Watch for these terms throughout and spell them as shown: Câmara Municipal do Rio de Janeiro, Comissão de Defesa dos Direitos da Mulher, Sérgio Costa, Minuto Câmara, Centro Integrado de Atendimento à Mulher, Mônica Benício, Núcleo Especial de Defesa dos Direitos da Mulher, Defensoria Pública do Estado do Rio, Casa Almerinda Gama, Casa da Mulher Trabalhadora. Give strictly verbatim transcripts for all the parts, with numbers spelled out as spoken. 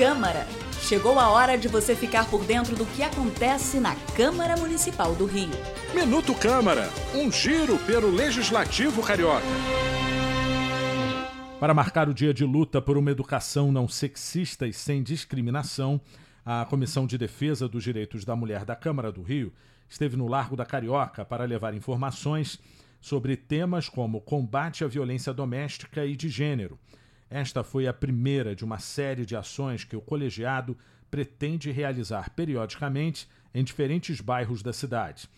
Câmara. Chegou a hora de você ficar por dentro do que acontece na Câmara Municipal do Rio. Minuto Câmara, um giro pelo Legislativo Carioca. Para marcar o dia de luta por uma educação não sexista e sem discriminação, a Comissão de Defesa dos Direitos da Mulher da Câmara do Rio esteve no Largo da Carioca para levar informações sobre temas como combate à violência doméstica e de gênero. Esta foi a primeira de uma série de ações que o colegiado pretende realizar periodicamente em diferentes bairros da cidade.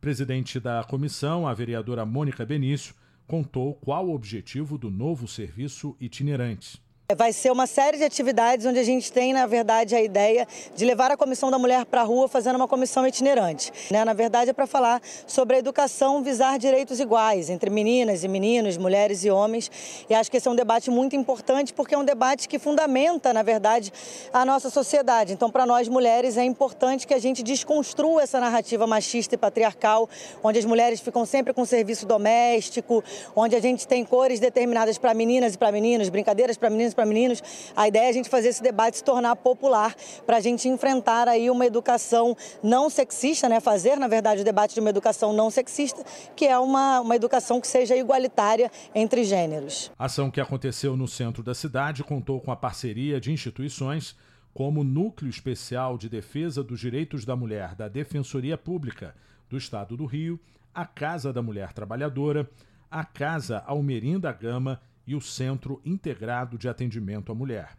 Presidente da comissão, a vereadora Mônica Benício, contou qual o objetivo do novo serviço itinerante. Vai ser uma série de atividades onde a gente tem, na verdade, a ideia de levar a Comissão da Mulher para a rua fazendo uma comissão itinerante. Né? Na verdade, é para falar sobre a educação visar direitos iguais entre meninas e meninos, mulheres e homens. E acho que esse é um debate muito importante porque é um debate que fundamenta, na verdade, a nossa sociedade. Então, para nós, mulheres, é importante que a gente desconstrua essa narrativa machista e patriarcal, onde as mulheres ficam sempre com serviço doméstico, onde a gente tem cores determinadas para meninas e para meninos, brincadeiras para meninas para meninos. A ideia é a gente fazer esse debate se tornar popular, para a gente enfrentar aí uma educação não sexista, né? Fazer, na verdade, o debate de uma educação não sexista, que é uma, uma educação que seja igualitária entre gêneros. A ação que aconteceu no centro da cidade contou com a parceria de instituições como o Núcleo Especial de Defesa dos Direitos da Mulher da Defensoria Pública do Estado do Rio, a Casa da Mulher Trabalhadora, a Casa Almerinda Gama e o Centro Integrado de Atendimento à Mulher.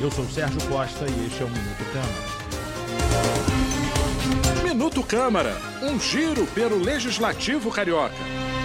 Eu sou Sérgio Costa e este é o Minuto Câmara. Minuto Câmara, um giro pelo Legislativo Carioca.